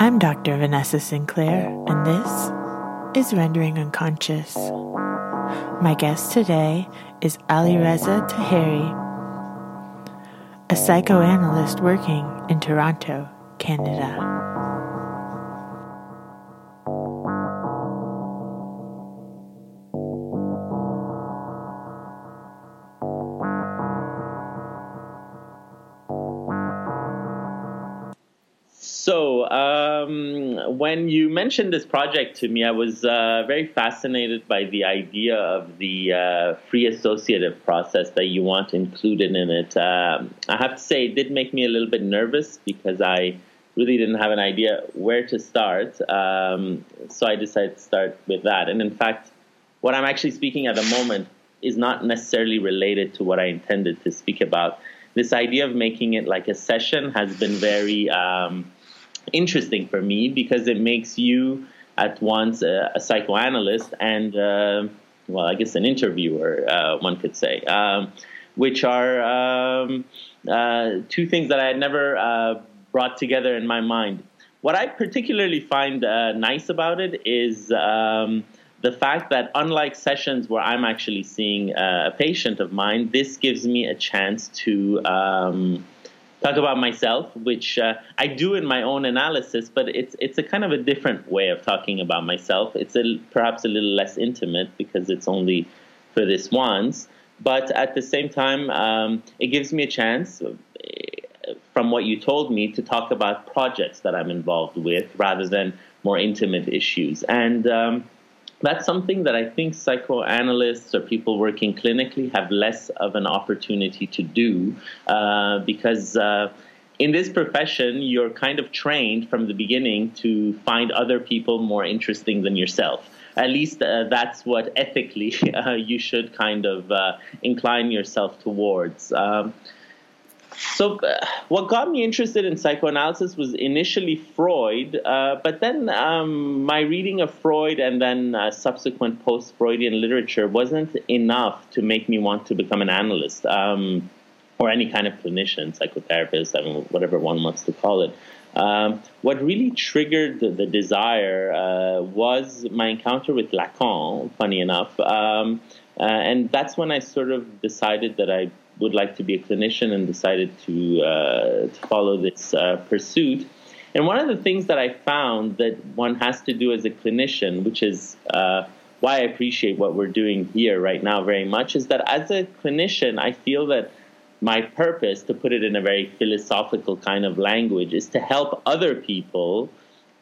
I'm Dr. Vanessa Sinclair, and this is Rendering Unconscious. My guest today is Alireza Taheri, a psychoanalyst working in Toronto, Canada. When you mentioned this project to me, I was very fascinated by the idea of the free associative process that you want included in it. I have to say, it did make me a little bit nervous because I really didn't have an idea where to start. So I decided to start with that. And in fact, what I'm actually speaking at the moment is not necessarily related to what I intended to speak about. This idea of making it like a session has been very interesting for me because it makes you at once a psychoanalyst and, I guess an interviewer, one could say, which are two things that I had never brought together in my mind. What I particularly find nice about it is the fact that unlike sessions where I'm actually seeing a patient of mine, this gives me a chance to talk about myself, which I do in my own analysis, but it's a kind of a different way of talking about myself. It's perhaps a little less intimate because it's only for this once. But at the same time, it gives me a chance, from what you told me, to talk about projects that I'm involved with rather than more intimate issues. And that's something that I think psychoanalysts or people working clinically have less of an opportunity to do because in this profession, you're kind of trained from the beginning to find other people more interesting than yourself. At least that's what ethically you should kind of incline yourself towards. So what got me interested in psychoanalysis was initially Freud, but then my reading of Freud and then subsequent post-Freudian literature wasn't enough to make me want to become an analyst or any kind of clinician, psychotherapist, I mean, whatever one wants to call it. What really triggered the desire was my encounter with Lacan, funny enough, and that's when I sort of decided that I would like to be a clinician and decided to follow this pursuit. And one of the things that I found that one has to do as a clinician, which is why I appreciate what we're doing here right now very much, is that as a clinician, I feel that my purpose, to put it in a very philosophical kind of language, is to help other people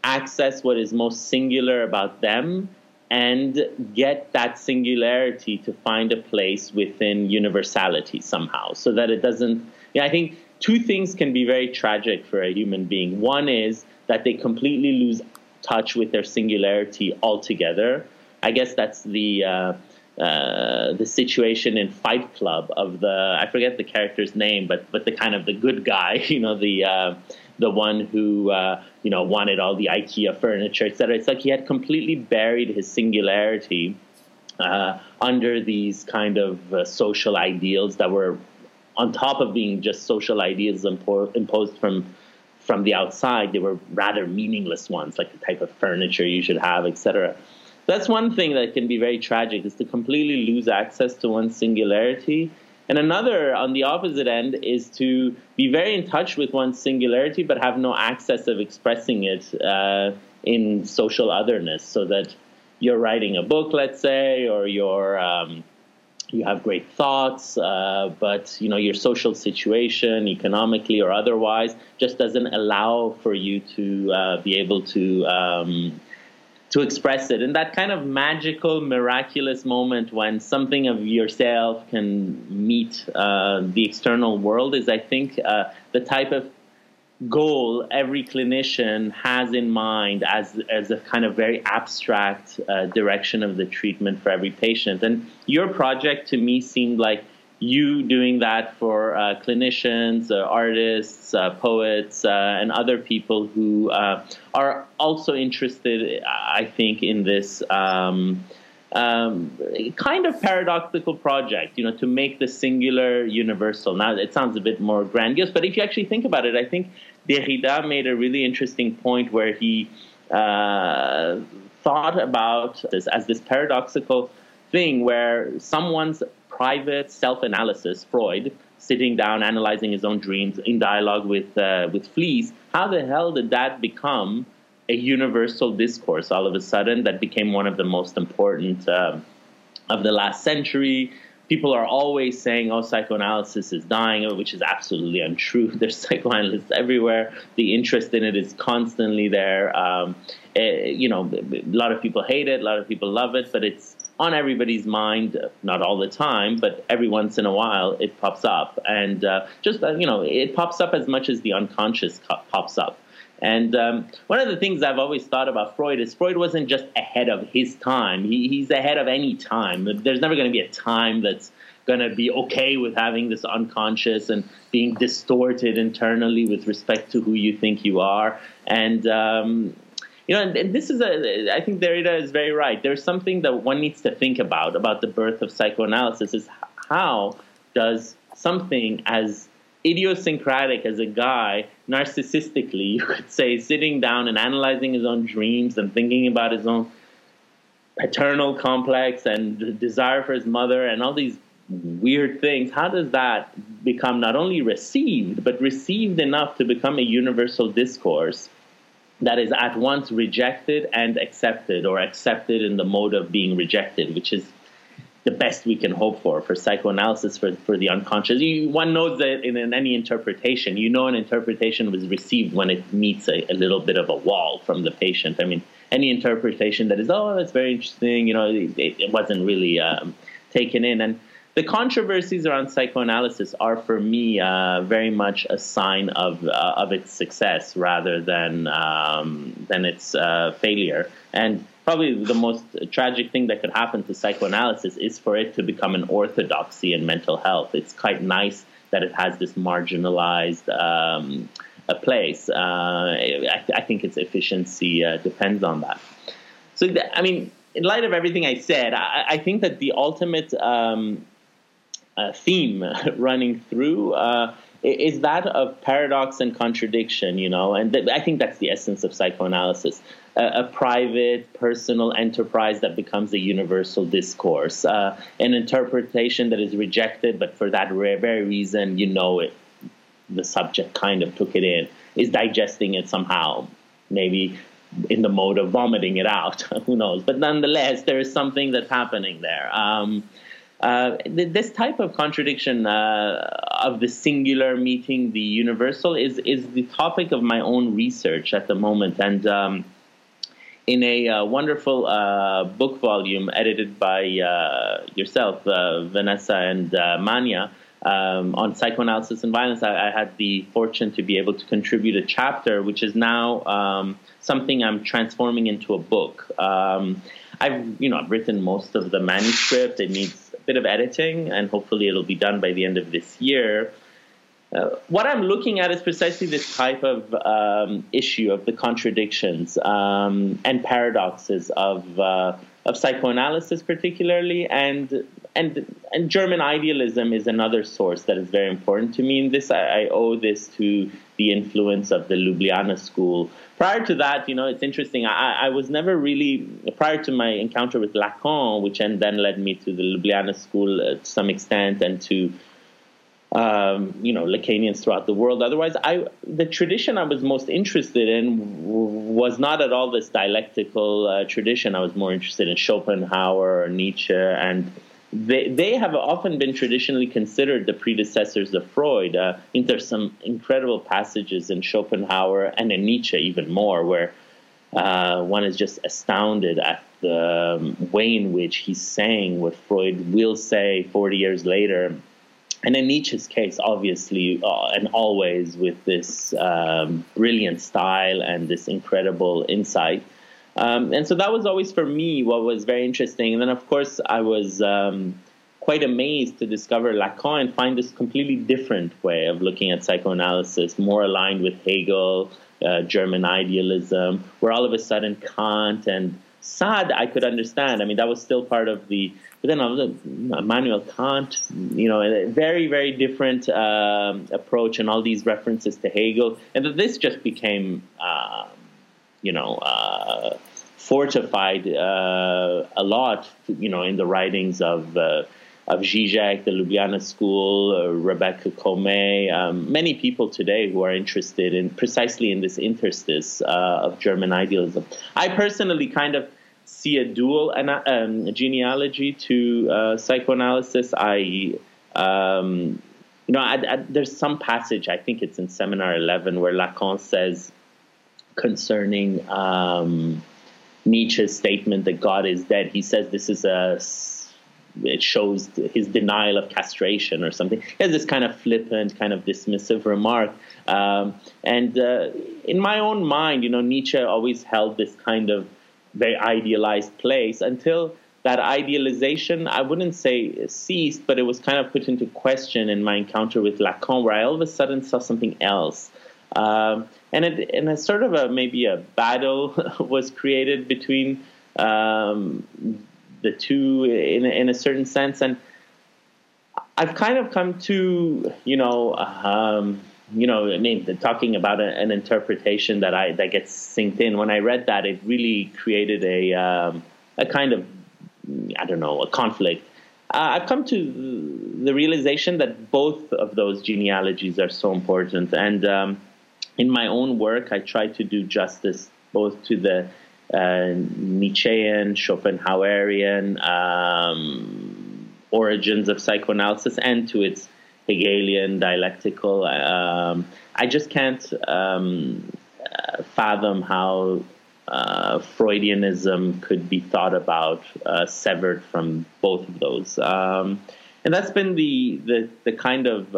access what is most singular about them and get that singularity to find a place within universality somehow, so that it doesn't... I think two things can be very tragic for a human being. One is that they completely lose touch with their singularity altogether. I guess that's the situation in Fight Club of the... I forget the character's name, but the kind of the good guy, the one who, wanted all the IKEA furniture, et cetera. It's like he had completely buried his singularity under these kind of social ideals that were on top of being just social ideals imposed from the outside. They were rather meaningless ones, like the type of furniture you should have, et cetera. That's one thing that can be very tragic, is to completely lose access to one's singularity. And another, on the opposite end, is to be very in touch with one's singularity but have no access of expressing it in social otherness, so that you're writing a book, let's say, or you're you have great thoughts, but your social situation, economically or otherwise, just doesn't allow for you to be able to express it. And that kind of magical, miraculous moment when something of yourself can meet the external world is, I think, the type of goal every clinician has in mind as a kind of very abstract direction of the treatment for every patient. And your project, to me, seemed like you doing that for clinicians, artists, poets, and other people who are also interested, I think, in this kind of paradoxical project, you know, to make the singular universal. Now, it sounds a bit more grandiose, but if you actually think about it, I think Derrida made a really interesting point where he thought about this as this paradoxical thing where someone's private self-analysis, Freud, sitting down, analyzing his own dreams in dialogue with Fliess, how the hell did that become a universal discourse all of a sudden that became one of the most important of the last century? People are always saying, oh, psychoanalysis is dying, which is absolutely untrue. There's psychoanalysts everywhere. The interest in it is constantly there. You know, a lot of people hate it, a lot of people love it, but it's on everybody's mind, not all the time, but every once in a while it pops up. And just, you know, it pops up as much as the unconscious pops up. And one of the things I've always thought about Freud is Freud wasn't just ahead of his time. He's ahead of any time. There's never going to be a time that's going to be okay with having this unconscious and being distorted internally with respect to who you think you are. And, you know, and this is, I think Derrida is very right. There's something that one needs to think about the birth of psychoanalysis, is how does something as idiosyncratic as a guy, narcissistically, you could say, sitting down and analyzing his own dreams and thinking about his own paternal complex and desire for his mother and all these weird things, how does that become not only received, but received enough to become a universal discourse that is at once rejected and accepted, or accepted in the mode of being rejected, which is the best we can hope for psychoanalysis, for the unconscious. One knows that in any interpretation, you know, an interpretation was received when it meets a little bit of a wall from the patient. I mean, any interpretation that is, oh, that's very interesting, you know, it wasn't really taken in. And the controversies around psychoanalysis are, for me, very much a sign of its success rather than its failure. And probably the most tragic thing that could happen to psychoanalysis is for it to become an orthodoxy in mental health. It's quite nice that it has this marginalized a place. I think its efficiency depends on that. So, I mean, in light of everything I said, I think that the ultimate theme running through is that of paradox and contradiction, you know, and I think that's the essence of psychoanalysis. A private, personal enterprise that becomes a universal discourse, an interpretation that is rejected, but for that very reason, you know, the subject kind of took it in, is digesting it somehow, maybe in the mode of vomiting it out, who knows. But nonetheless, there is something that's happening there. This type of contradiction of the singular meeting the universal is the topic of my own research at the moment. And in a wonderful book volume edited by yourself, Vanessa, and Mania, on psychoanalysis and violence, I had the fortune to be able to contribute a chapter, which is now something I'm transforming into a book. I've written most of the manuscript. It needs a bit of editing, and hopefully it'll be done by the end of this year. What I'm looking at is precisely this type of issue of the contradictions and paradoxes of psychoanalysis, particularly, and German idealism is another source that is very important to me in this. I owe this to the influence of the Ljubljana school. Prior to that, you know, it's interesting. I was never really, prior to my encounter with Lacan, which then led me to the Ljubljana school to some extent, and to you know, Lacanians throughout the world. Otherwise, the tradition I was most interested in was not at all this dialectical tradition. I was more interested in Schopenhauer, Nietzsche, and they have often been traditionally considered the predecessors of Freud. There's some incredible passages in Schopenhauer and in Nietzsche even more, where one is just astounded at the way in which he's saying what Freud will say 40 years later. And in Nietzsche's case, obviously, and always with this brilliant style and this incredible insight. And so that was always, for me, what was very interesting. And then, of course, I was quite amazed to discover Lacan and find this completely different way of looking at psychoanalysis, more aligned with Hegel, German idealism, where all of a sudden Kant and Sade, I could understand. I mean, that was still part of the. But then I was Immanuel Kant, you know, a very, very different approach, and all these references to Hegel, and this just became, you know, fortified a lot, you know, in the writings of Žižek, the Ljubljana school, Rebecca Comey, many people today who are interested in precisely in this interstice of German idealism. I personally kind of see a dual genealogy to psychoanalysis. You know, there's some passage, I think it's in Seminar 11, where Lacan says concerning Nietzsche's statement that God is dead, he says this is a... It shows his denial of castration or something. He has this kind of flippant, kind of dismissive remark. In my own mind, you know, Nietzsche always held this kind of very idealized place until that idealization, I wouldn't say ceased, but it was kind of put into question in my encounter with Lacan, where I all of a sudden saw something else. And a sort of a, maybe a battle was created between the two in a certain sense. And I've kind of come to, you know, I mean, talking about an interpretation that that gets sinked in. When I read that, it really created a kind of, I don't know, a conflict. I've come to the realization that both of those genealogies are so important. And in my own work, I try to do justice both to the Nietzschean, Schopenhauerian origins of psychoanalysis and to its Hegelian, dialectical. I just can't fathom how Freudianism could be thought about severed from both of those. And that's been the kind of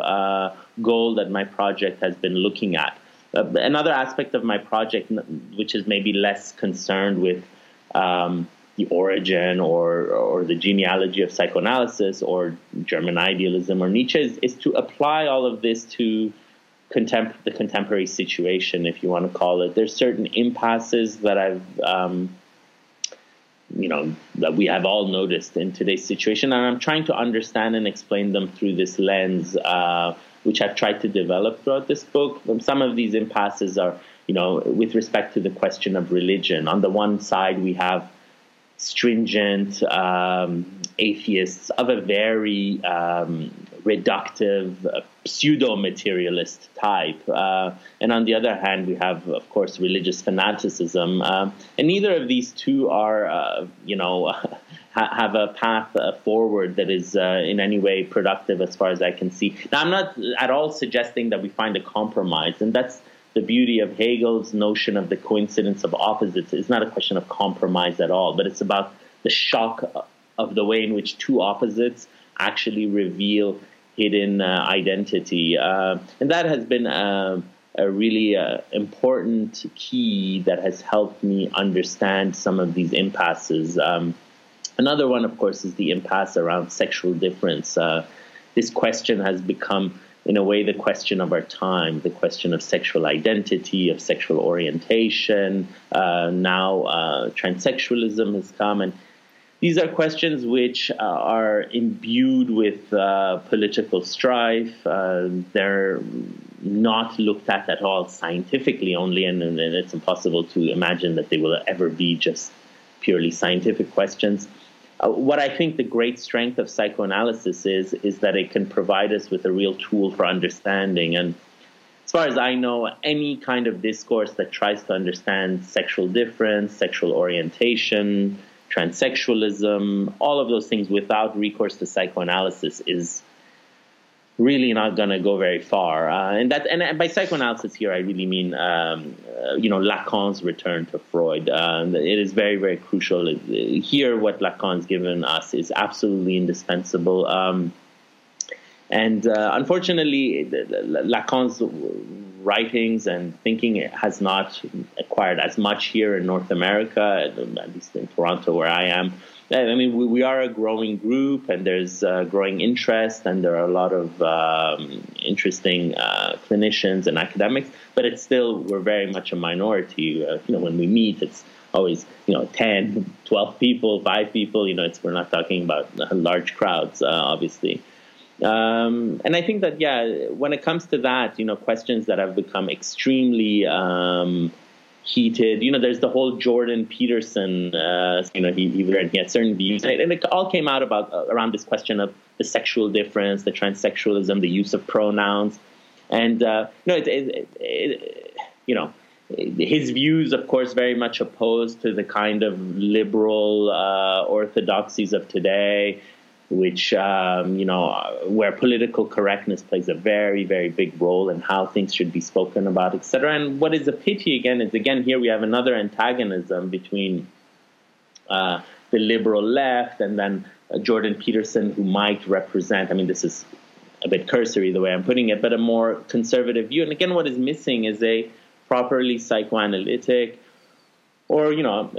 goal that my project has been looking at. Another aspect of my project, which is maybe less concerned with the origin or the genealogy of psychoanalysis or German idealism or Nietzsche, is to apply all of this to the contemporary situation, if you want to call it. There's certain impasses that I've, you know, that we have all noticed in today's situation, and I'm trying to understand and explain them through this lens. Which I've tried to develop throughout this book. Some of these impasses are, you know, with respect to the question of religion. On the one side, we have stringent atheists of a very reductive, pseudo-materialist type. And on the other hand, we have, of course, religious fanaticism. And neither of these two are, you know, have a path forward that is in any way productive as far as I can see. Now, I'm not at all suggesting that we find a compromise, and that's the beauty of Hegel's notion of the coincidence of opposites. It's not a question of compromise at all, but it's about the shock of the way in which two opposites actually reveal hidden identity. And that has been a really important key that has helped me understand some of these impasses. Another one, of course, is the impasse around sexual difference. This question has become, in a way, the question of our time, the question of sexual identity, of sexual orientation. Now transsexualism has come. And these are questions which are imbued with political strife. They're not looked at all scientifically only, and it's impossible to imagine that they will ever be just purely scientific questions. What I think the great strength of psychoanalysis is that it can provide us with a real tool for understanding. And as far as I know, any kind of discourse that tries to understand sexual difference, sexual orientation, transsexualism, all of those things without recourse to psychoanalysis is really not going to go very far. And by psychoanalysis here, I really mean, you know, Lacan's return to Freud. It is very, very crucial. Here, what Lacan's given us is absolutely indispensable. Unfortunately, Lacan's writings and thinking has not acquired as much here in North America, at least in Toronto where I am. I mean, we are a growing group, and there's growing interest, and there are a lot of interesting clinicians and academics, but it's still, we're very much a minority. You know, when we meet, it's always, 10, 12 people, 5 people, we're not talking about large crowds, obviously. And I think that, yeah, when it comes to that, questions that have become extremely heated, there's the whole Jordan Peterson, he had certain views, and it all came out around this question of the sexual difference, the transsexualism, the use of pronouns. And, his views, of course, very much opposed to the kind of liberal orthodoxies of today, which, where political correctness plays a very, very big role in how things should be spoken about, et cetera. And what is a pity, again, is, here we have another antagonism between the liberal left and then Jordan Peterson, who might represent, this is a bit cursory the way I'm putting it, but a more conservative view. And again, what is missing is a properly psychoanalytic, or,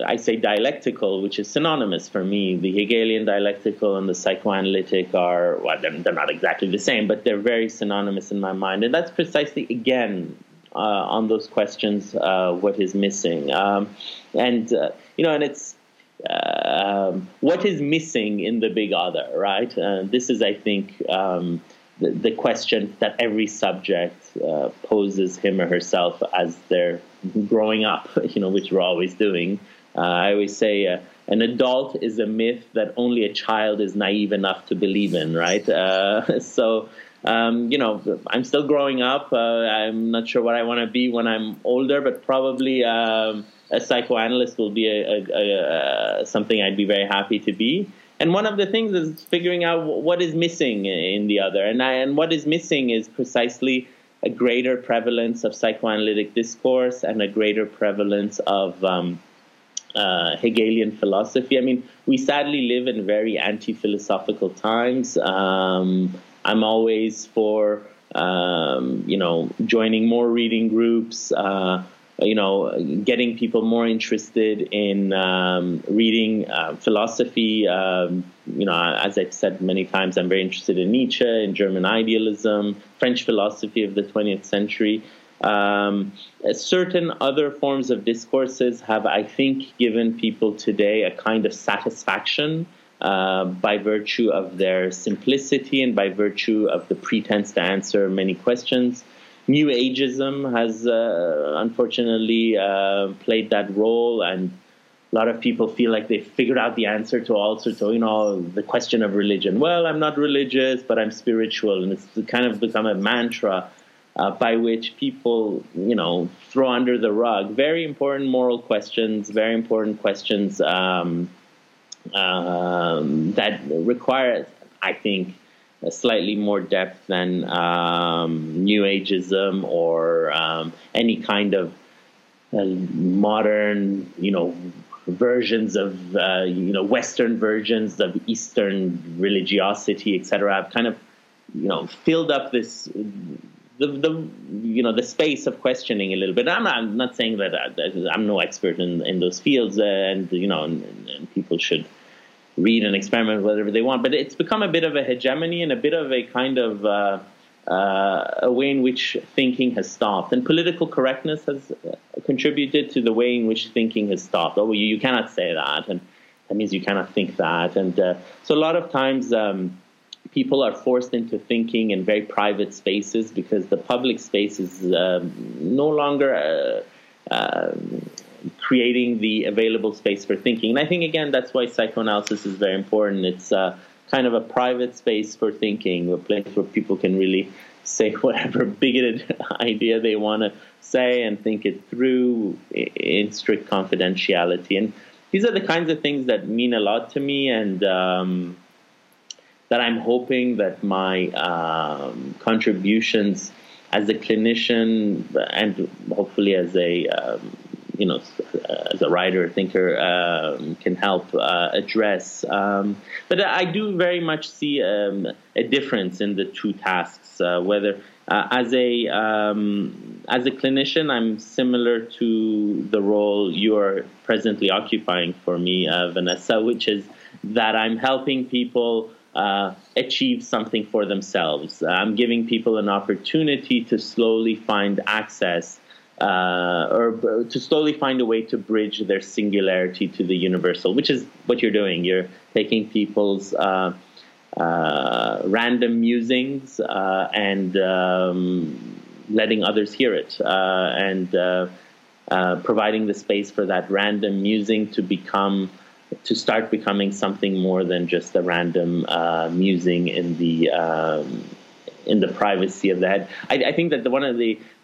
I say dialectical, which is synonymous for me. The Hegelian dialectical and the psychoanalytic are, well, they're not exactly the same, but they're very synonymous in my mind. And that's precisely, again, on those questions, what is missing. And it's what is missing in the big other, right? This is, I think, the question that every subject poses him or herself as they're growing up, which we're always doing. I always say an adult is a myth that only a child is naive enough to believe in, right? I'm still growing up. I'm not sure what I want to be when I'm older, but probably a psychoanalyst will be something I'd be very happy to be. And one of the things is figuring out what is missing in the other. And what is missing is precisely a greater prevalence of psychoanalytic discourse and a greater prevalence of Hegelian philosophy. We sadly live in very anti-philosophical times. I'm always for, joining more reading groups, getting people more interested in reading philosophy. As I've said many times, I'm very interested in Nietzsche, in German idealism, French philosophy of the 20th century. Certain other forms of discourses have, I think, given people today a kind of satisfaction by virtue of their simplicity and by virtue of the pretense to answer many questions. New ageism has unfortunately played that role, and a lot of people feel like they've figured out the answer to all sorts of, the question of religion. Well, I'm not religious, but I'm spiritual, and it's kind of become a mantra by which people, throw under the rug very important moral questions, very important questions that require, I think, a slightly more depth than New Ageism or any kind of modern, versions of, Western versions of Eastern religiosity, etc. I've kind of, filled up this, the space of questioning a little bit. I'm not saying that I'm no expert in those fields, and people should read and experiment with whatever they want. But it's become a bit of a hegemony and a bit of a kind of a way in which thinking has stopped. And political correctness has contributed to the way in which thinking has stopped. Oh, you cannot say that. And that means you cannot think that. And so a lot of times people are forced into thinking in very private spaces because the public space is no longer creating the available space for thinking. And I think, again, that's why psychoanalysis is very important. It's kind of a private space for thinking, a place where people can really say whatever bigoted idea they want to say and think it through in strict confidentiality. And these are the kinds of things that mean a lot to me, and that I'm hoping that my contributions as a clinician and hopefully as a as a writer, thinker, can help address. But I do very much see a difference in the two tasks. Whether as a clinician, I'm similar to the role you are presently occupying for me, Vanessa, which is that I'm helping people achieve something for themselves. I'm giving people an opportunity to slowly find access or to slowly find a way to bridge their singularity to the universal, which is what you're doing. You're taking people's random musings and letting others hear it, and providing the space for that random musing to start becoming something more than just a random musing in the privacy of the head. I think that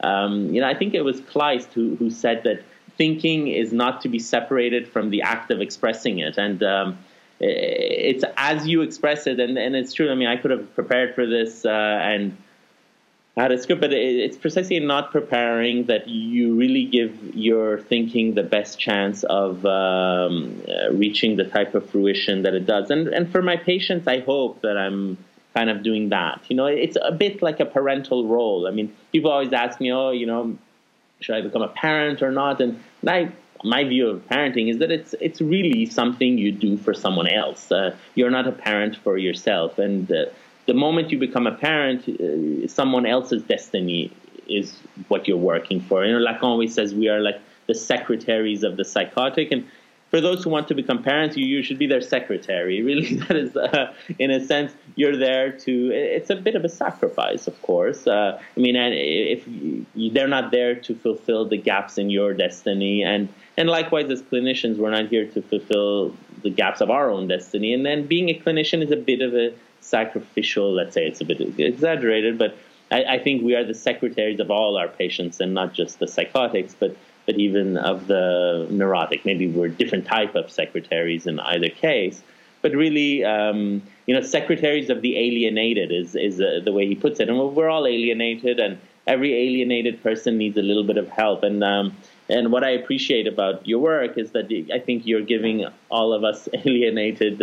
I think it was Fliess who said that thinking is not to be separated from the act of expressing it, and it's as you express it, and it's true. I mean, I could have prepared for this and had a script, but it's precisely not preparing that you really give your thinking the best chance of reaching the type of fruition that it does. And for my patients, I hope that I'm kind of doing that. You know, it's a bit like a parental role. I mean, people always ask me, oh, you know, should I become a parent or not? And my view of parenting is that it's really something you do for someone else. You're not a parent for yourself. And the moment you become a parent, someone else's destiny is what you're working for. You know, Lacan always says we are like the secretaries of the psychotic. And for those who want to become parents, you should be their secretary. Really, that is, in a sense, you're there to... It's a bit of a sacrifice, of course. I mean, if they're not there to fulfill the gaps in your destiny, and likewise, as clinicians, we're not here to fulfill the gaps of our own destiny. And then being a clinician is a bit of a sacrificial, let's say. It's a bit exaggerated, but I think we are the secretaries of all our patients, and not just the psychotics, but even of the neurotic. Maybe we're a different type of secretaries in either case. But really, you know, secretaries of the alienated is the way he puts it. And we're all alienated, and every alienated person needs a little bit of help. And what I appreciate about your work is that I think you're giving all of us alienated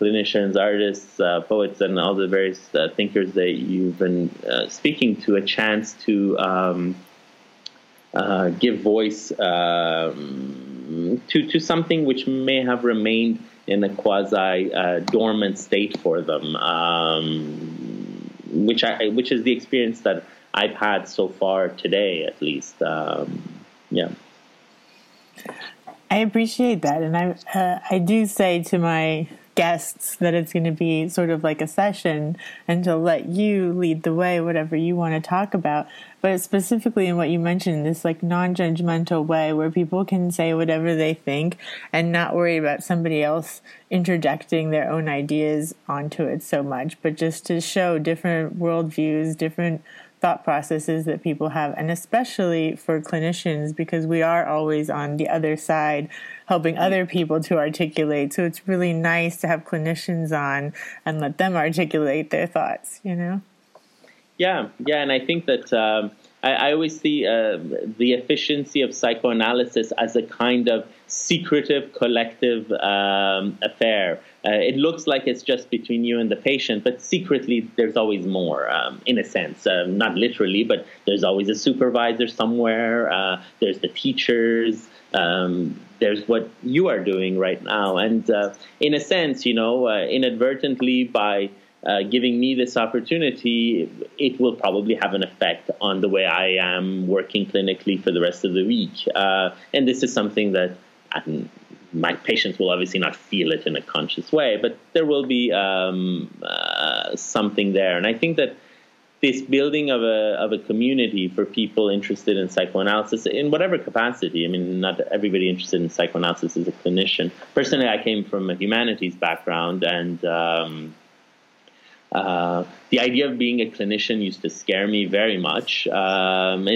clinicians, artists, poets, and all the various thinkers that you've been speaking to a chance to... give voice to something which may have remained in a quasi-dormant state for them, which is the experience that I've had so far today, at least. Yeah. I appreciate that, and I do say to my guests that it's going to be sort of like a session, and to let you lead the way, whatever you want to talk about. But specifically in what you mentioned, this like non-judgmental way where people can say whatever they think and not worry about somebody else interjecting their own ideas onto it so much, but just to show different worldviews, different thought processes that people have, and especially for clinicians, because we are always on the other side helping other people to articulate. So it's really nice to have clinicians on and let them articulate their thoughts, you know? Yeah, and I think that I always see the efficiency of psychoanalysis as a kind of secretive, collective affair. It looks like it's just between you and the patient, but secretly there's always more, in a sense. Not literally, but there's always a supervisor somewhere. There's the teachers. There's what you are doing right now. And in a sense, you know, inadvertently by... giving me this opportunity, it will probably have an effect on the way I am working clinically for the rest of the week. And this is something that my patients will obviously not feel it in a conscious way, but there will be something there. And I think that this building of a community for people interested in psychoanalysis, in whatever capacity, I mean, not everybody interested in psychoanalysis is a clinician. Personally, I came from a humanities background, and... the idea of being a clinician used to scare me very much.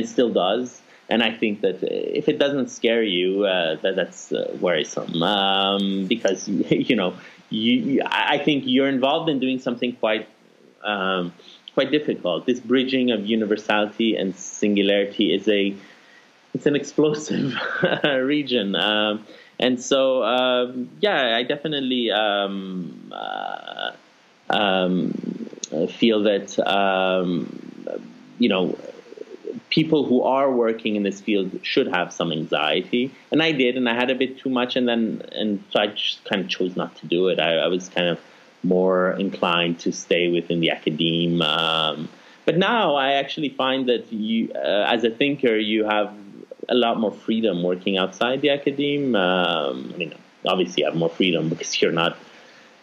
It still does. And I think that if it doesn't scare you, that's worrisome. Because, you know, I think you're involved in doing something quite difficult. This bridging of universality and singularity it's an explosive region. And so, yeah, I definitely... feel that, you know, people who are working in this field should have some anxiety. And I did, and I had a bit too much, and so I just kind of chose not to do it. I was kind of more inclined to stay within the academe But now I actually find that you, as a thinker, you have a lot more freedom working outside the academe. I mean, obviously you have more freedom because you're not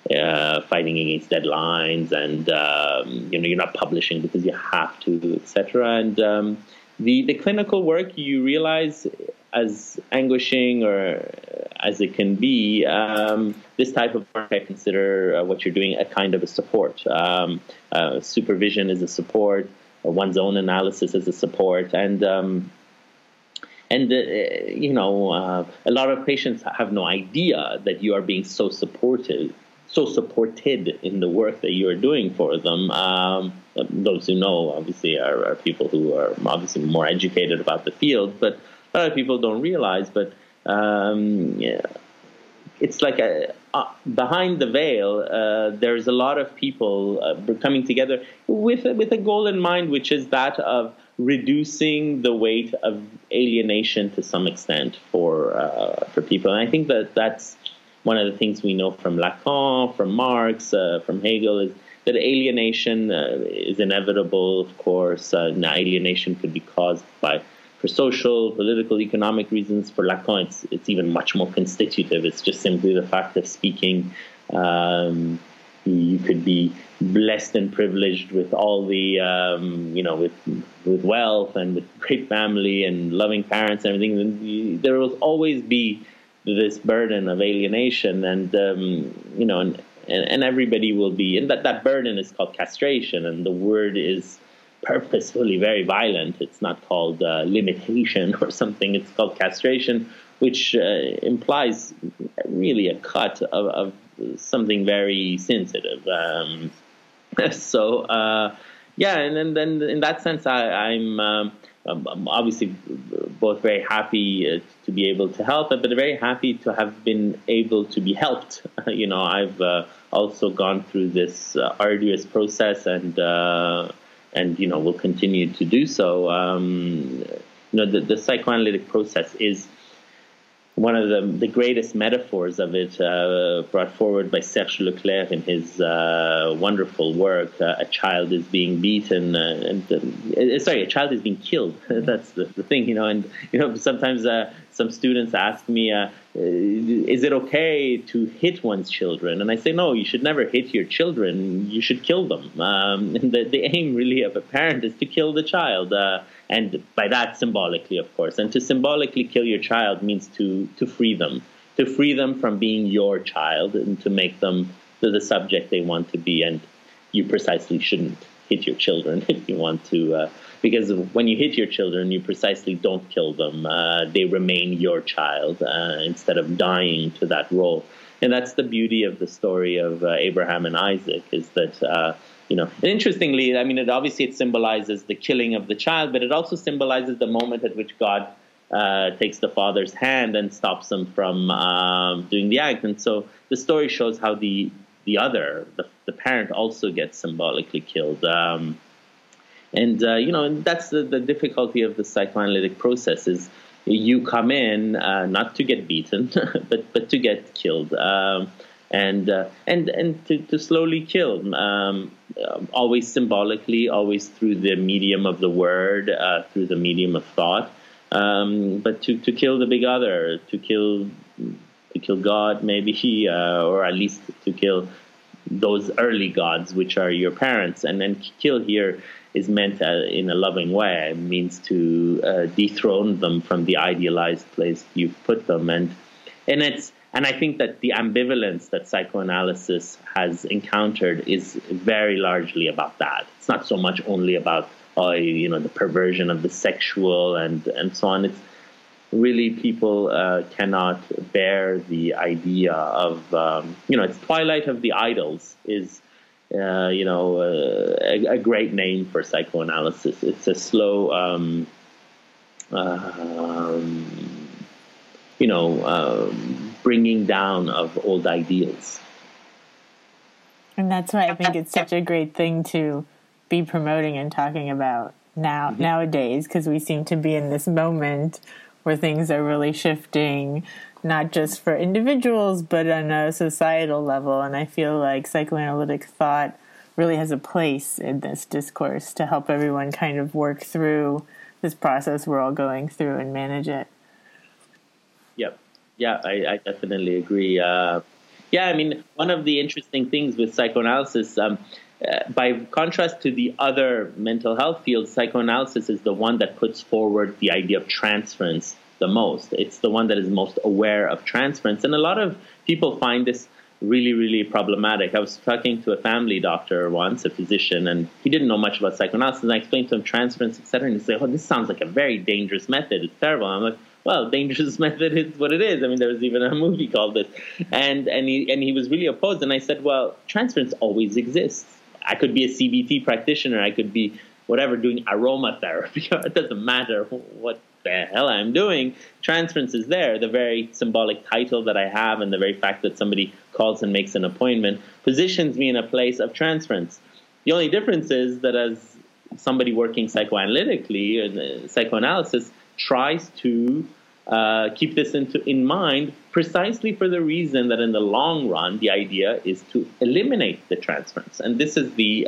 fighting against deadlines and, you know, you're not publishing because you have to, etc. And the clinical work, you realize, as anguishing or as it can be, this type of work, I consider what you're doing a kind of a support. Supervision is a support, one's own analysis is a support, and you know, a lot of patients have no idea that you are being so supported in the work that you are doing for them. Those who know, obviously, are people who are obviously more educated about the field, but a lot of people don't realize, but yeah, it's like behind the veil, there's a lot of people coming together with a goal in mind, which is that of reducing the weight of alienation to some extent for people. And I think that that's one of the things we know from Lacan, from Marx, from Hegel, is that alienation is inevitable, of course. Now, alienation could be caused by... for social, political, economic reasons. For Lacan, it's even much more constitutive. It's just simply the fact of speaking. You could be blessed and privileged with all the, you know, with wealth and with great family and loving parents and everything. And there will always be this burden of alienation, and you know, and everybody will be. And that burden is called castration, and the word is purposefully very violent. It's not called limitation or something. It's called castration, which implies really a cut of something very sensitive. Yeah, and then in that sense, I'm obviously both very happy to be able to help, but very happy to have been able to be helped. You know, I've also gone through this arduous process, and you know, will continue to do so. You know, the psychoanalytic process is one of the greatest metaphors of it, brought forward by Serge Leclerc in his wonderful work, A Child is Being Beaten, A Child is Being Killed. That's the thing, you know, and, you know, sometimes some students ask me, is it okay to hit one's children? And I say, no, you should never hit your children. You should kill them. And the aim really of a parent is to kill the child. And by that, symbolically, of course. And to symbolically kill your child means to free them from being your child and to make them the subject they want to be. And you precisely shouldn't hit your children if you want to, because when you hit your children, you precisely don't kill them. They remain your child instead of dying to that role. And that's the beauty of the story of Abraham and Isaac, is that, you know, and interestingly, I mean, it symbolizes the killing of the child, but it also symbolizes the moment at which God takes the father's hand and stops him from doing the act. And so the story shows how the other, the parent, also gets symbolically killed. You know, and that's the difficulty of the psychoanalytic process, is you come in not to get beaten, but to get killed, and to slowly kill, always symbolically, always through the medium of the word, through the medium of thought, but to kill the big other, to kill God, maybe, or at least to kill those early gods, which are your parents. And then kill here is meant in a loving way. It means to dethrone them from the idealized place you've put them. And I think that the ambivalence that psychoanalysis has encountered is very largely about that. It's not so much only about, you know, the perversion of the sexual and so on. It's really, people cannot bear the idea of, you know, it's Twilight of the Idols is, you know, a great name for psychoanalysis. It's a slow, you know, bringing down of old ideals. And that's why I think it's such a great thing to be promoting and talking about nowadays, because we seem to be in this moment where things are really shifting, not just for individuals, but on a societal level. And I feel like psychoanalytic thought really has a place in this discourse to help everyone kind of work through this process we're all going through and manage it. Yep. Yeah, I definitely agree. Yeah, I mean, one of the interesting things with psychoanalysis, by contrast to the other mental health fields, psychoanalysis is the one that puts forward the idea of transference the most. It's the one that is most aware of transference. And a lot of people find this really, really problematic. I was talking to a family doctor once, a physician, and he didn't know much about psychoanalysis. And I explained to him transference, et cetera, and he said, oh, this sounds like a very dangerous method. It's terrible. And I'm like, well, dangerous method is what it is. I mean, there was even a movie called this. And he was really opposed. And I said, well, transference always exists. I could be a CBT practitioner. I could be whatever, doing aromatherapy. It doesn't matter what the hell I'm doing. Transference is there. The very symbolic title that I have and the very fact that somebody calls and makes an appointment positions me in a place of transference. The only difference is that as somebody working psychoanalytically and psychoanalysis tries to keep this in mind precisely for the reason that in the long run, the idea is to eliminate the transference. And this is the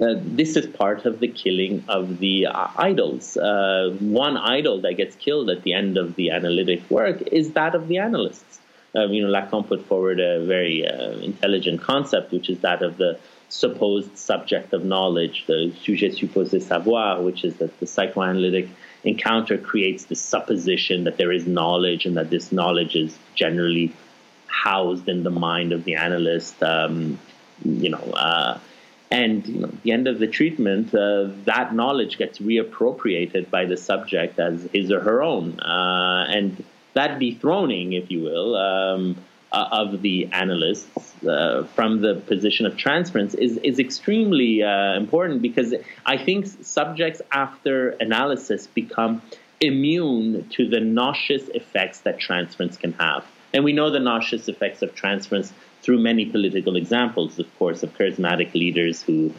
this is part of the killing of the idols. One idol that gets killed at the end of the analytic work is that of the analysts. Lacan put forward a very intelligent concept, which is that of the supposed subject of knowledge, the sujet supposé savoir, which is that the psychoanalytic encounter creates the supposition that there is knowledge and that this knowledge is generally housed in the mind of the analyst. At the end of the treatment, that knowledge gets reappropriated by the subject as his or her own. And that dethroning, if you will, of the analysts from the position of transference is extremely important, because I think subjects after analysis become immune to the nauseous effects that transference can have. And we know the nauseous effects of transference through many political examples, of course, of charismatic leaders who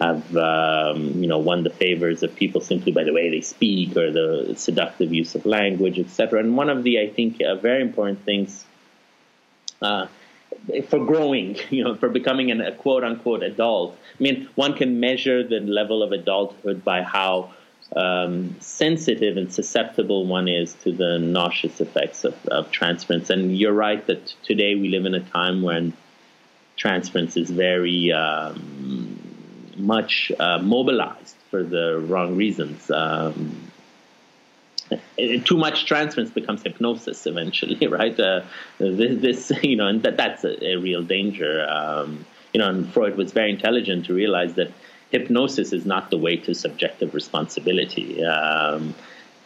have won the favors of people simply by the way they speak or the seductive use of language, etc. And one of the, I think, very important things for growing, for becoming a quote-unquote adult. I mean, one can measure the level of adulthood by how sensitive and susceptible one is to the nauseous effects of transference. And you're right that today we live in a time when transference is very much mobilized for the wrong reasons. Too much transference becomes hypnosis eventually, right? And that's a real danger. And Freud was very intelligent to realize that hypnosis is not the way to subjective responsibility.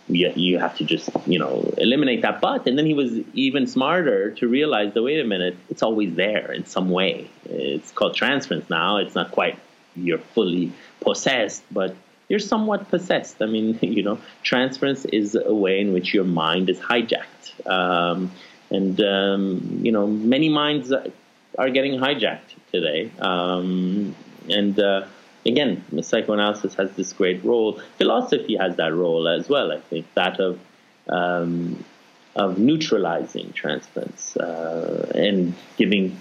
You have to just, eliminate that. And then he was even smarter to realize that, wait a minute, it's always there in some way. It's called transference now. It's not quite you're fully possessed, but you're somewhat possessed. I mean, transference is a way in which your mind is hijacked. Many minds are getting hijacked today. Again, psychoanalysis has this great role. Philosophy has that role as well, I think, that of neutralizing transference and giving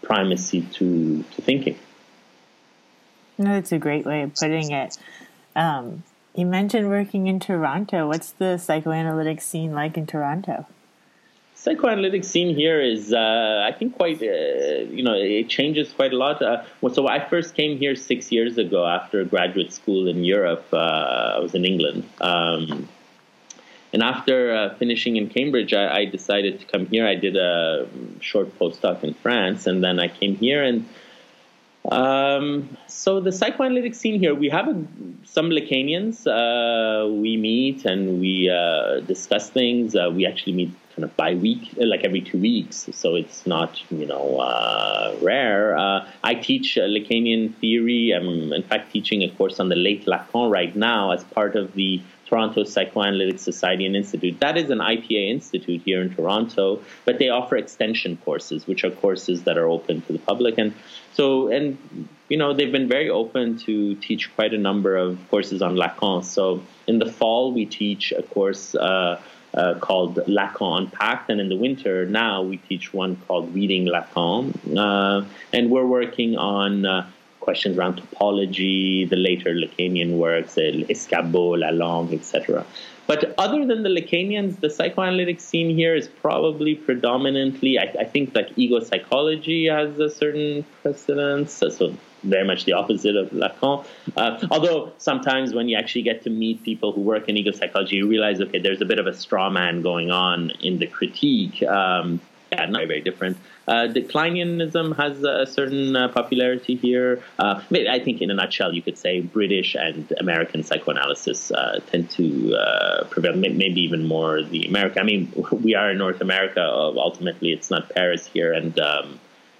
primacy to thinking. No, that's a great way of putting it. You mentioned working in Toronto. What's the psychoanalytic scene like in Toronto? Psychoanalytic scene here is, I think, quite, it changes quite a lot. So I first came here 6 years ago after graduate school in Europe. I was in England. And after finishing in Cambridge, I decided to come here. I did a short postdoc in France, and then I came here and... So the psychoanalytic scene here, we have some Lacanians. We meet and we discuss things. We actually meet kind of every 2 weeks. So it's not, rare. I teach Lacanian theory. I'm, in fact, teaching a course on the late Lacan right now as part of the Toronto Psychoanalytic Society and Institute. That is an IPA institute here in Toronto, but they offer extension courses, which are courses that are open to the public. And so, they've been very open to teach quite a number of courses on Lacan. So in the fall, we teach a course called Lacan Unpacked, and in the winter now we teach one called Reading Lacan, and we're working on questions around topology, the later Lacanian works, Escabeau, Lalonde, etc. But other than the Lacanians, the psychoanalytic scene here is probably predominantly, I think, like ego psychology has a certain precedence, so very much the opposite of Lacan. Although sometimes when you actually get to meet people who work in ego psychology, you realize, okay, there's a bit of a straw man going on in the critique. Yeah, not very different. Kleinianism has a certain popularity here. I think in a nutshell, you could say British and American psychoanalysis tend to prevail, maybe even more the American. I mean, we are in North America. Ultimately, it's not Paris here. And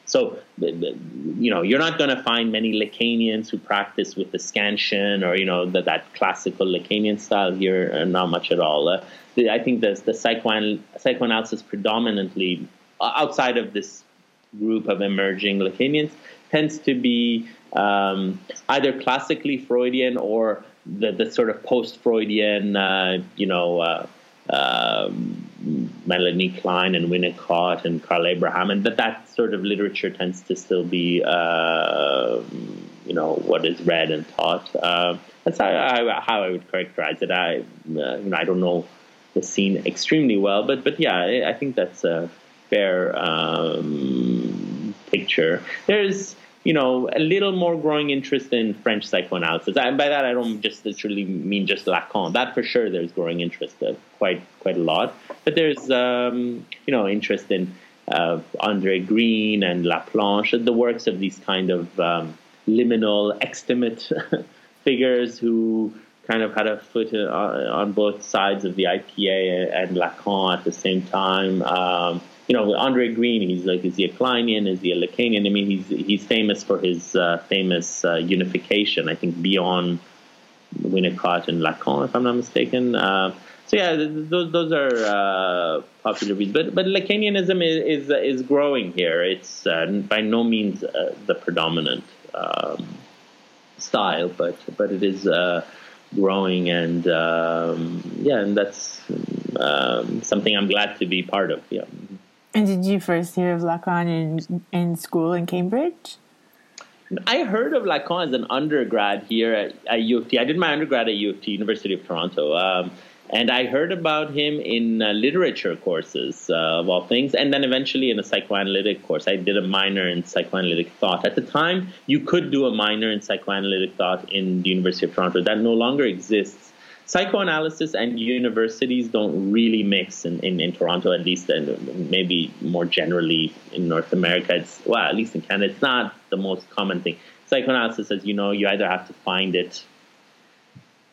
so, you know, you're not going to find many Lacanians who practice with the scansion or, you know, that classical Lacanian style here, not much at all. I think the psychoanalysis predominantly, outside of this group of emerging Lacanians, tends to be either classically Freudian or the sort of post-Freudian, Melanie Klein and Winnicott and Carl Abraham, and that sort of literature tends to still be, what is read and taught. That's how I would characterize it. I don't know the scene extremely well, but yeah, I think that's a fair picture. There's, you know, a little more growing interest in French psychoanalysis. And by that, I don't just literally mean just Lacan. That for sure, there's growing interest quite a lot. But there's, interest in André Green and Laplanche, the works of these kind of liminal, extimate figures who kind of had a foot on both sides of the IPA and Lacan at the same time. André Green, he's like, is he a Kleinian? Is he a Lacanian? I mean, he's famous for his famous unification, I think, beyond Winnicott and Lacan, if I'm not mistaken. So yeah, those are popular reads. But Lacanianism is growing here. It's by no means the predominant style, but it is growing, and and that's something I'm glad to be part of. Yeah. And did you first hear of Lacan in school in Cambridge? I heard of Lacan as an undergrad here at U of T. I did my undergrad at U of T, University of Toronto. And I heard about him in literature courses, of all things, and then eventually in a psychoanalytic course. I did a minor in psychoanalytic thought. At the time, you could do a minor in psychoanalytic thought in the University of Toronto. That no longer exists. Psychoanalysis and universities don't really mix in Toronto, at least, and maybe more generally in North America. At least in Canada, it's not the most common thing. Psychoanalysis, as you know, you either have to find it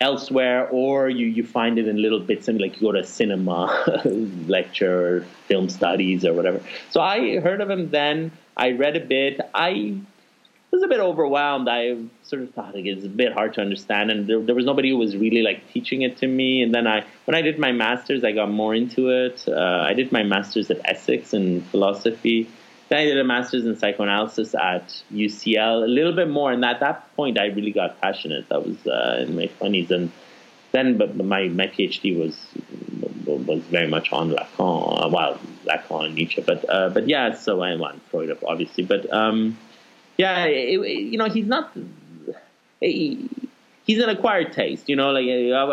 elsewhere or you find it in little bits, and like you go to a cinema lecture, or film studies or whatever. So I heard of him then. I read a bit. I was a bit overwhelmed. I sort of thought it's a bit hard to understand, and there was nobody who was really like teaching it to me. And then when I did my master's, I got more into it. I did my master's at Essex in philosophy. Then I did a master's in psychoanalysis at UCL, a little bit more. And at that point, I really got passionate. That was in my 20s, and then but my PhD was very much on Lacan, Lacan and Nietzsche, but yeah. So I went Freud, obviously, but. Yeah, he's not. He's an acquired taste, you know. Like,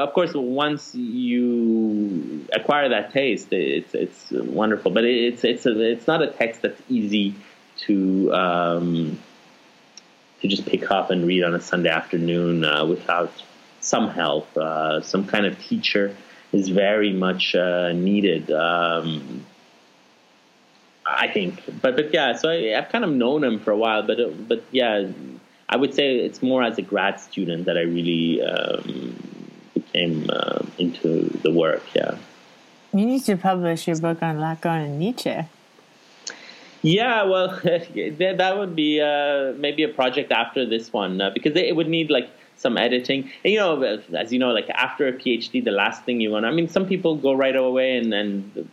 of course, once you acquire that taste, it's wonderful. But it's not a text that's easy to just pick up and read on a Sunday afternoon without some help. Some kind of teacher is very much needed. I think, but yeah, so I've kind of known him for a while, but yeah, I would say it's more as a grad student that I really became into the work. Yeah, you need to publish your book on Lacan and Nietzsche. Yeah, well, that would be maybe a project after this one because it would need like some editing. And, as you know, like after a PhD, the last thing you want, I mean, some people go right away and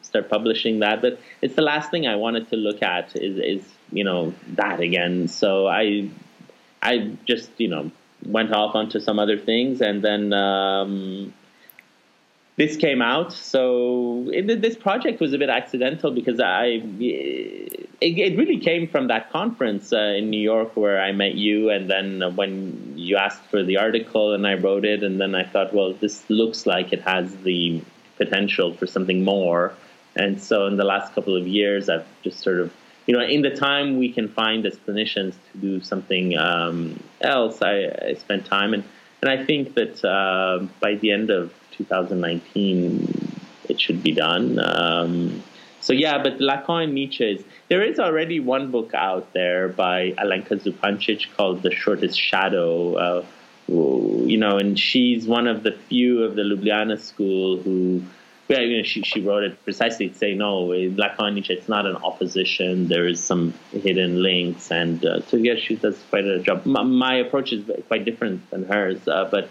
start publishing that, but it's the last thing I wanted to look at is that again. So I just, went off onto some other things, and then this came out. So this project was a bit accidental because it really came from that conference in New York where I met you, and then when you asked for the article and I wrote it, and then I thought, well, this looks like it has the potential for something more. And so in the last couple of years, I've just sort of, in the time we can find as clinicians to do something else, I spent time. And I think that by the end of 2019, it should be done. So yeah, but Lacan and Nietzsche there is already one book out there by Alenka Zupancic called The Shortest Shadow, and she's one of the few of the Ljubljana school who, she wrote it precisely to say, no, Lacan and Nietzsche, it's not an opposition. There is some hidden links. And she does quite a job. My approach is quite different than hers, but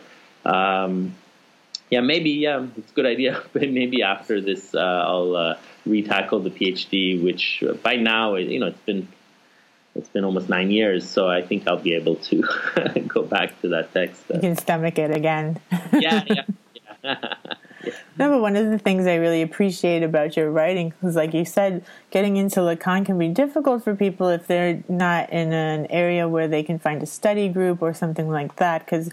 it's a good idea. But maybe after this, I'll retackle the PhD, which by now, it's been almost 9 years, so I think I'll be able to go back to that text. You can stomach it again. Yeah. No, but one of the things I really appreciate about your writing is, like you said, getting into Lacan can be difficult for people if they're not in an area where they can find a study group or something like that, because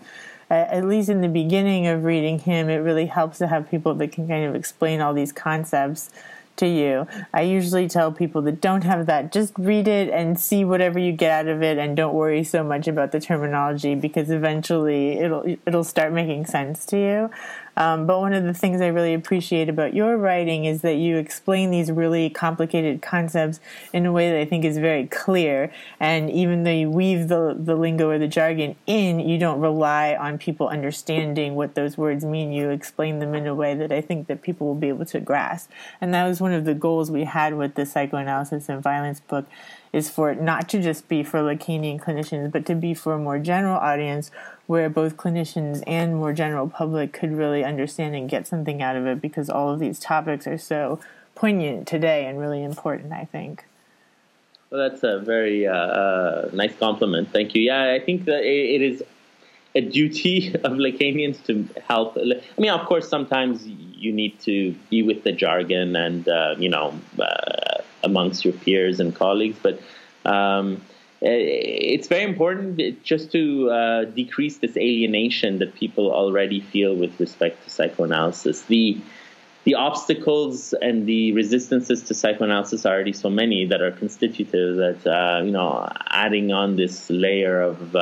at least in the beginning of reading him, it really helps to have people that can kind of explain all these concepts to you. I usually tell people that don't have that, just read it and see whatever you get out of it, and don't worry so much about the terminology, because eventually it'll start making sense to you. But one of the things I really appreciate about your writing is that you explain these really complicated concepts in a way that I think is very clear. And even though you weave the lingo or the jargon in, you don't rely on people understanding what those words mean. You explain them in a way that I think that people will be able to grasp. And that was one of the goals we had with the Psychoanalysis and Violence book, is for it not to just be for Lacanian clinicians, but to be for a more general audience where both clinicians and more general public could really understand and get something out of it, because all of these topics are so poignant today and really important, I think. Well, that's a very nice compliment. Thank you. Yeah, I think that it is a duty of Lacanians to help. I mean, of course, sometimes you need to be with the jargon and, amongst your peers and colleagues, but it's very important just to decrease this alienation that people already feel with respect to psychoanalysis. The obstacles and the resistances to psychoanalysis are already so many that are constitutive that, adding on this layer of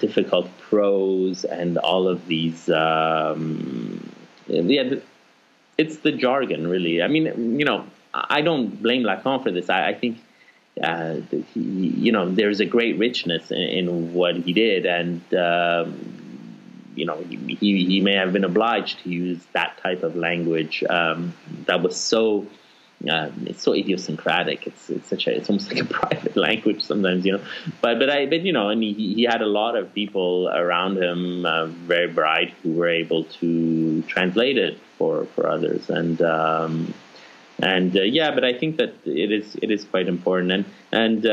difficult prose and all of these, it's the jargon, really. I mean, I don't blame Lacan for this. I think, there's a great richness in what he did. And, he may have been obliged to use that type of language that was so it's so idiosyncratic. It's almost like a private language sometimes, and he had a lot of people around him, very bright, who were able to translate it for others. But I think that it is quite important, and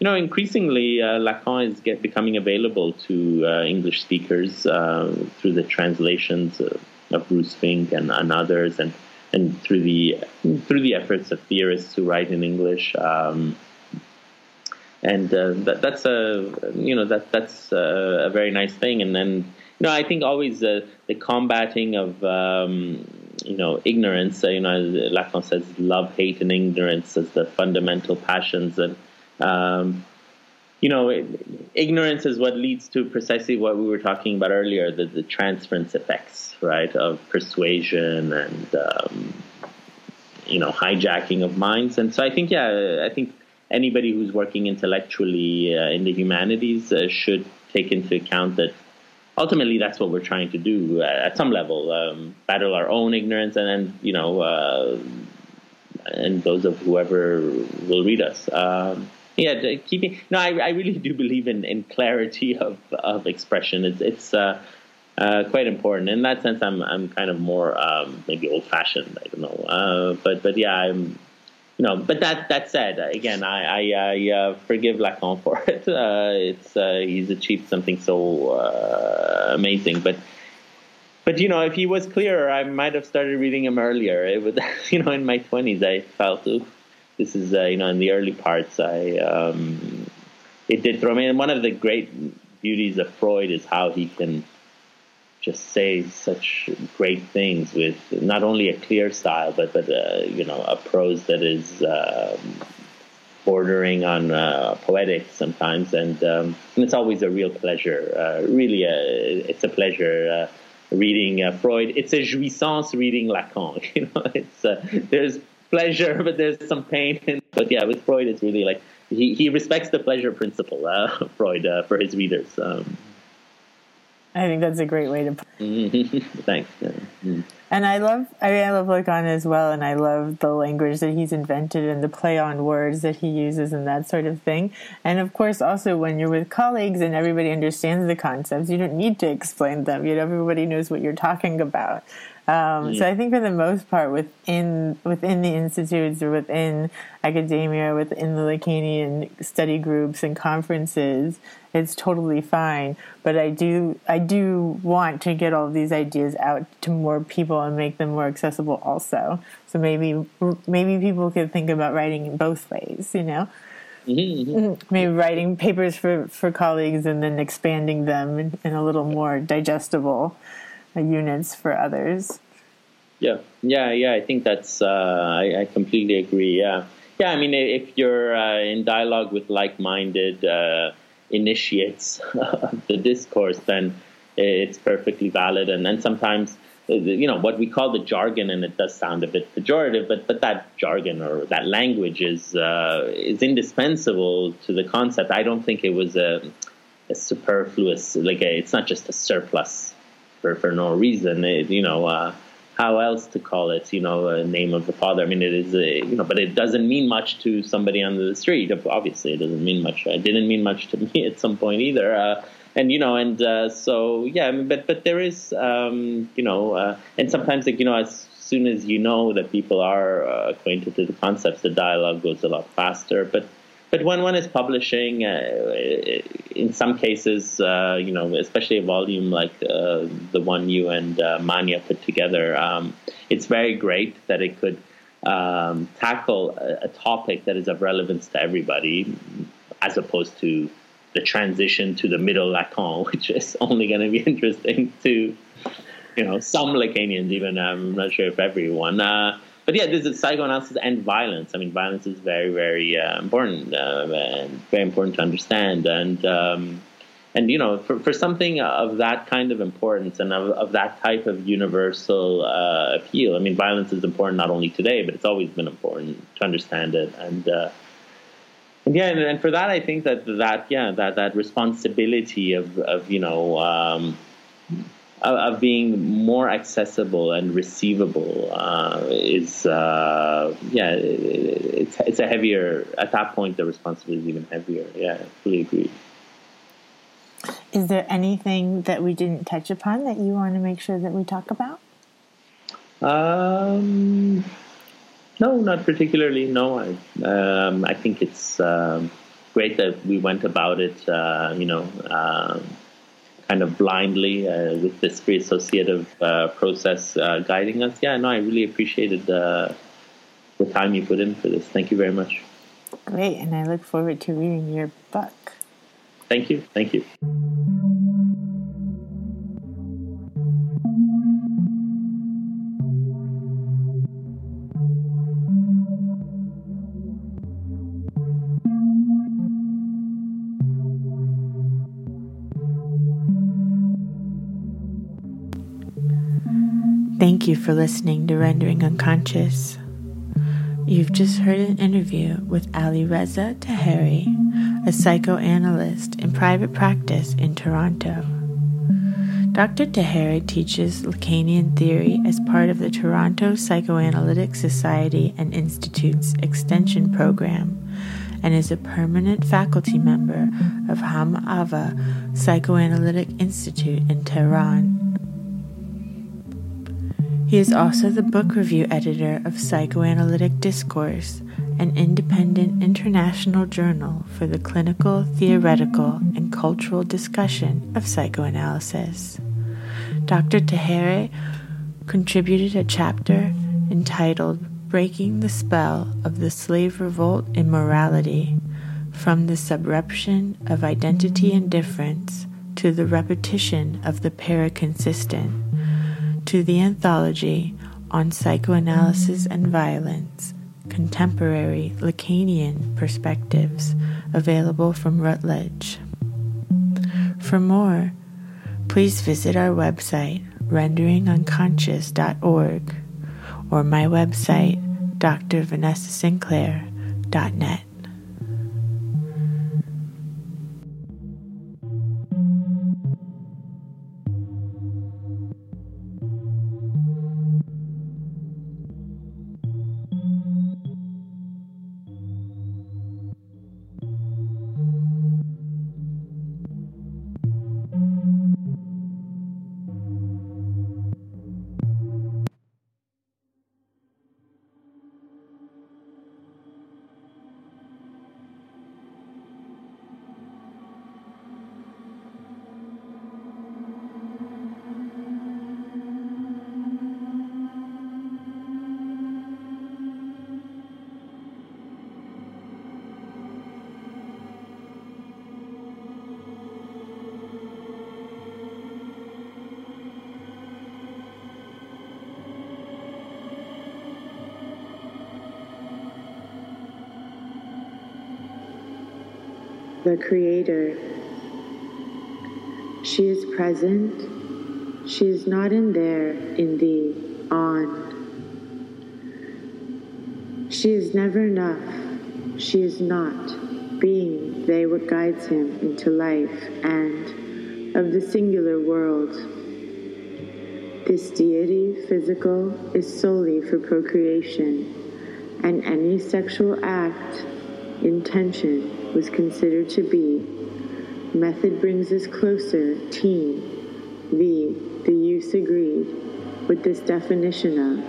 increasingly Lacan is becoming available to English speakers through the translations of Bruce Fink and others, and through the efforts of theorists who write in English, that's a very nice thing, and then. No, I think always the combating of, ignorance, Lacan says love, hate, and ignorance as the fundamental passions. And, ignorance is what leads to precisely what we were talking about earlier, the transference effects, right, of persuasion and, hijacking of minds. And so I think anybody who's working intellectually in the humanities should take into account that ultimately, that's what we're trying to do at some level, battle our own ignorance and those of whoever will read us. I really do believe in clarity of expression. It's quite important. In that sense, I'm kind of more maybe old-fashioned, I don't know. But that said, again, I forgive Lacan for it. He's achieved something so amazing, but But, you know, if he was clearer, I might have started reading him earlier. It was, you know, in my 20s, I felt, oof, this is, you know, in the early parts, it did throw me. And one of the great beauties of Freud is how he can just say such great things with not only a clear style, but you know, a prose that is bordering on poetic sometimes. And it's always a real pleasure. Really, it's a pleasure reading Freud. It's a jouissance reading Lacan. You know, it's there's pleasure, but there's some pain. But yeah, with Freud, it's really like he respects the pleasure principle, Freud, for his readers. I think that's a great way to. Thanks. And I love Lacan as well, and I love the language that he's invented and the play on words that he uses and that sort of thing. And of course, also when you're with colleagues and everybody understands the concepts, you don't need to explain them. You know, everybody knows what you're talking about. So I think for the most part, within the institutes or within academia, within the Lacanian study groups and conferences, it's totally fine. But I do want to get all of these ideas out to more people and make them more accessible also. So maybe people could think about writing in both ways, you know? Maybe writing papers for colleagues and then expanding them in a little more digestible units for others. Yeah. I think that's, I completely agree. Yeah. I mean, if you're in dialogue with like-minded initiates of the discourse, then it's perfectly valid. And then sometimes, you know, what we call the jargon, and it does sound a bit pejorative, but that jargon or that language is indispensable to the concept. I don't think it was a superfluous, it's not just a surplus for no reason. How else to call it, name of the father. I mean, it is, but it doesn't mean much to somebody on the street. Obviously, it doesn't mean much. It didn't mean much to me at some point either. But there is, and sometimes, as soon as you know that people are acquainted to the concepts, the dialogue goes a lot faster. But when one is publishing, in some cases, especially a volume like the one you and Mania put together, it's very great that it could tackle a topic that is of relevance to everybody, as opposed to the transition to the middle Lacan, which is only going to be interesting to, some Lacanians even. I'm not sure if everyone. But yeah, this is psychoanalysis and violence. I mean, violence is very, very important, and very important to understand. And for something of that kind of importance and of that type of universal appeal, I mean, violence is important not only today, but it's always been important to understand it. And for that, I think that responsibility of being more accessible and receivable it's a heavier, at that point the responsibility is even heavier. Yeah, I fully agree. Is there anything that we didn't touch upon that you want to make sure that we talk about? No, not particularly. No, I think it's great that we went about it, kind of blindly, with this free associative process guiding us. Yeah, no, I really appreciated the time you put in for this. Thank you very much. Great, and I look forward to reading your book. Thank you. Thank you for listening to Rendering Unconscious. You've just heard an interview with Alireza Taheri, a psychoanalyst in private practice in Toronto. Dr. Taheri teaches Lacanian theory as part of the Toronto Psychoanalytic Society and Institute's extension program, and is a permanent faculty member of Hamava Psychoanalytic Institute in Tehran. He is also the book review editor of Psychoanalytic Discourse, an independent international journal for the clinical, theoretical, and cultural discussion of psychoanalysis. Dr. Taheri contributed a chapter entitled Breaking the Spell of the Slave Revolt in Morality, From the Subreption of Identity and Difference to the Repetition of the Paraconsistent, to the anthology on Psychoanalysis and Violence, Contemporary Lacanian Perspectives, available from Rutledge. For more, please visit our website, renderingunconscious.org, or my website, drvanessasinclair.net. The Creator. She is present. She is not in there, in thee, on. She is never enough. She is not being. They what guides him into life and of the singular world. This deity, physical, is solely for procreation, and any sexual act, intention, was considered to be. Method brings us closer, teen, the use agreed with this definition of,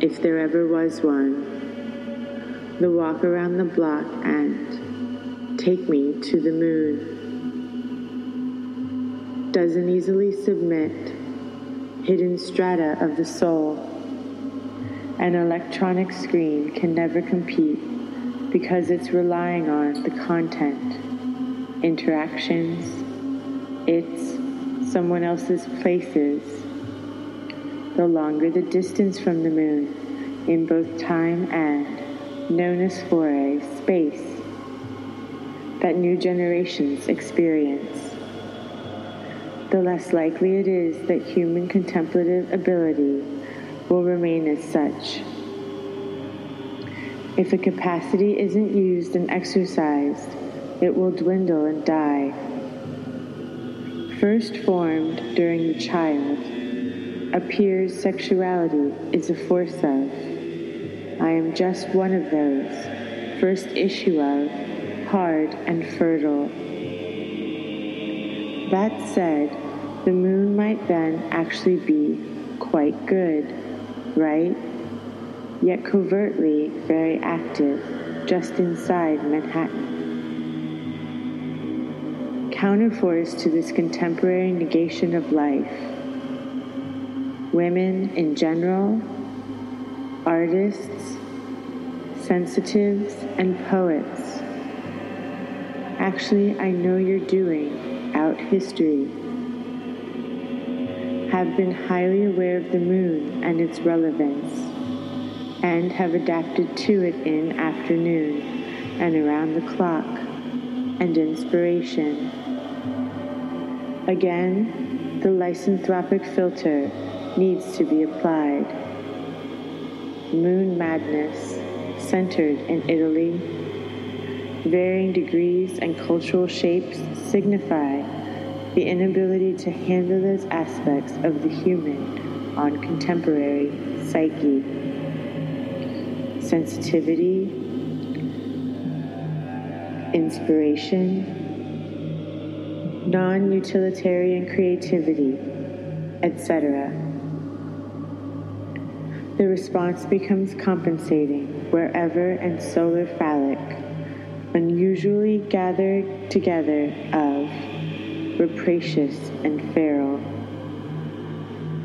if there ever was one, the walk around the block and take me to the moon. Doesn't easily submit, hidden strata of the soul. An electronic screen can never compete, because it's relying on the content, interactions, it's someone else's places. The longer the distance from the moon, in both time and, known as foray, space, that new generations experience, the less likely it is that human contemplative ability will remain as such. If a capacity isn't used and exercised, it will dwindle and die. First formed during the child, appears sexuality is a force of, I am just one of those, first issue of, hard and fertile. That said, the moon might then actually be quite good, right? Yet covertly very active, just inside Manhattan. Counterforce to this contemporary negation of life. Women in general, artists, sensitives, and poets. Actually, I know you're doing out history. Have been highly aware of the moon and its relevance, and have adapted to it in afternoon and around the clock and inspiration. Again, the lycanthropic filter needs to be applied. Moon madness, centered in Italy. Varying degrees and cultural shapes signify the inability to handle those aspects of the human on contemporary psyche. Sensitivity, inspiration, non-utilitarian creativity, etc. The response becomes compensating wherever and solar phallic, unusually gathered together of, rapacious and feral.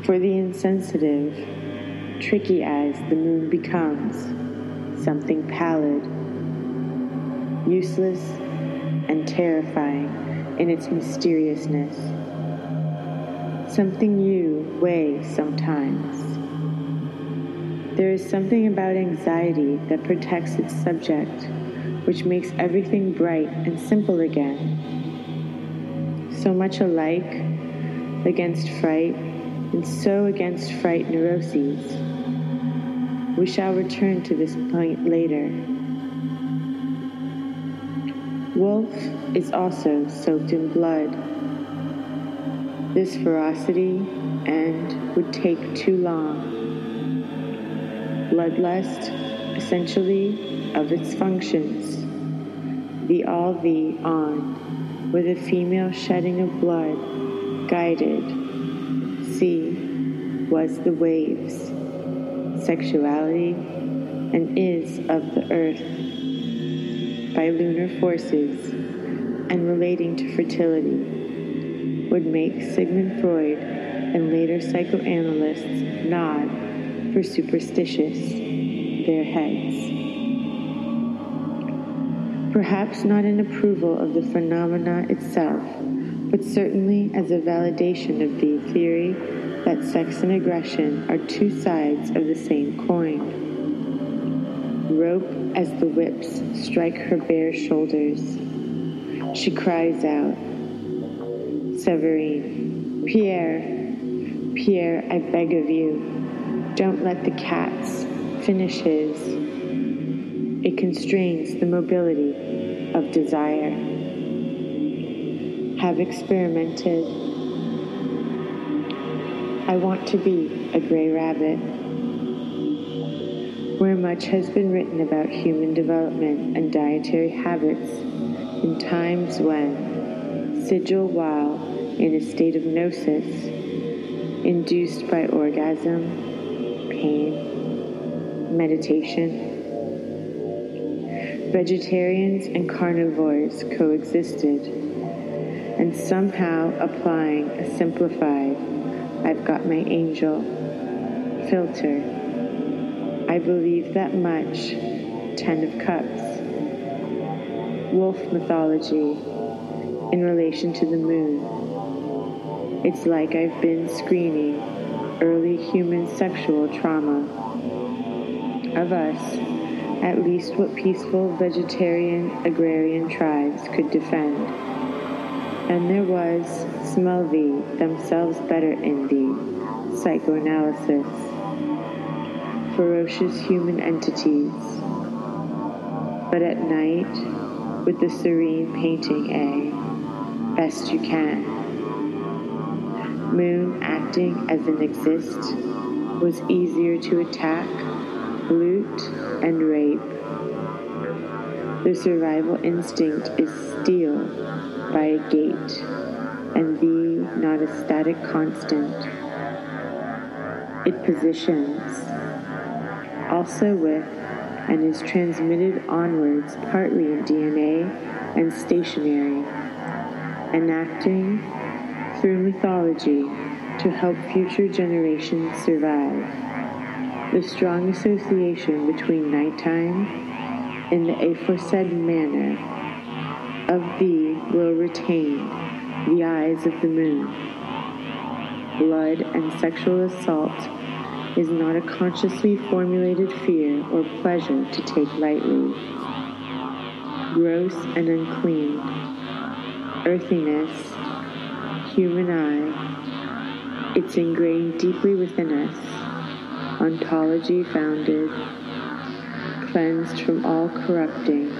For the insensitive, tricky as the moon becomes, something pallid, useless and terrifying in its mysteriousness. Something you weigh sometimes. There is something about anxiety that protects its subject, which makes everything bright and simple again. So much alike against fright, and so against fright neuroses. We shall return to this point later. Wolf is also soaked in blood. This ferocity and would take too long. Bloodlust, essentially, of its functions. The all the on, with a female shedding of blood, guided, sea was the waves, sexuality, and is of the earth, by lunar forces and relating to fertility, would make Sigmund Freud and later psychoanalysts nod for superstitious their heads. Perhaps not in approval of the phenomena itself, but certainly as a validation of the theory that sex and aggression are two sides of the same coin. Rope as the whips strike her bare shoulders. She cries out, "Severine, Pierre, I beg of you, don't let the cats finish his." It constrains the mobility of desire. Have experimented. I want to be a gray rabbit. Where much has been written about human development and dietary habits, in times when, sigil while in a state of gnosis, induced by orgasm, pain, meditation, vegetarians and carnivores coexisted, and somehow applying a simplified, "I've got my angel" filter. I believe that much, 10 of cups, wolf mythology in relation to the moon. It's like I've been screening early human sexual trauma. Of us, at least what peaceful vegetarian agrarian tribes could defend. And there was, smell thee, themselves better in thee, psychoanalysis. Ferocious human entities, but at night with the serene painting a best you can. Moon acting as an exist was easier to attack, loot, and rape. The survival instinct is steel by a gate, and thee not a static constant. It positions also with, and is transmitted onwards partly in DNA and stationary, enacting through mythology to help future generations survive. The strong association between nighttime and the aforesaid manner of thee will retain the eyes of the moon. Blood and sexual assault is not a consciously formulated fear or pleasure to take lightly. Gross and unclean, earthiness, human eye, it's ingrained deeply within us, ontology founded, cleansed from all corrupting,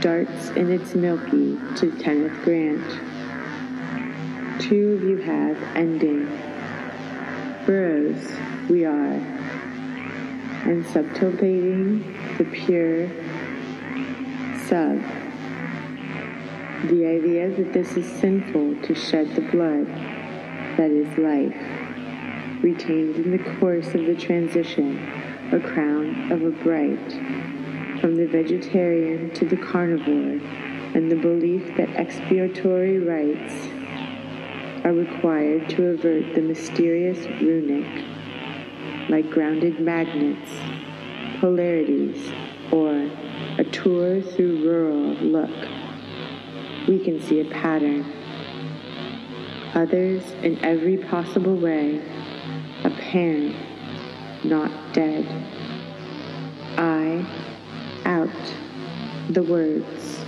darts in its milky to 10th grant. Two of you have ending. Burrows we are, and subtlebating the pure sub. The idea that this is sinful to shed the blood, that is life, retained in the course of the transition, a crown of a bright, from the vegetarian to the carnivore, and the belief that expiatory rites are required to avert the mysterious runic, like grounded magnets, polarities, or a tour through rural look. We can see a pattern. Others in every possible way, apparent, not dead. I, out, the words,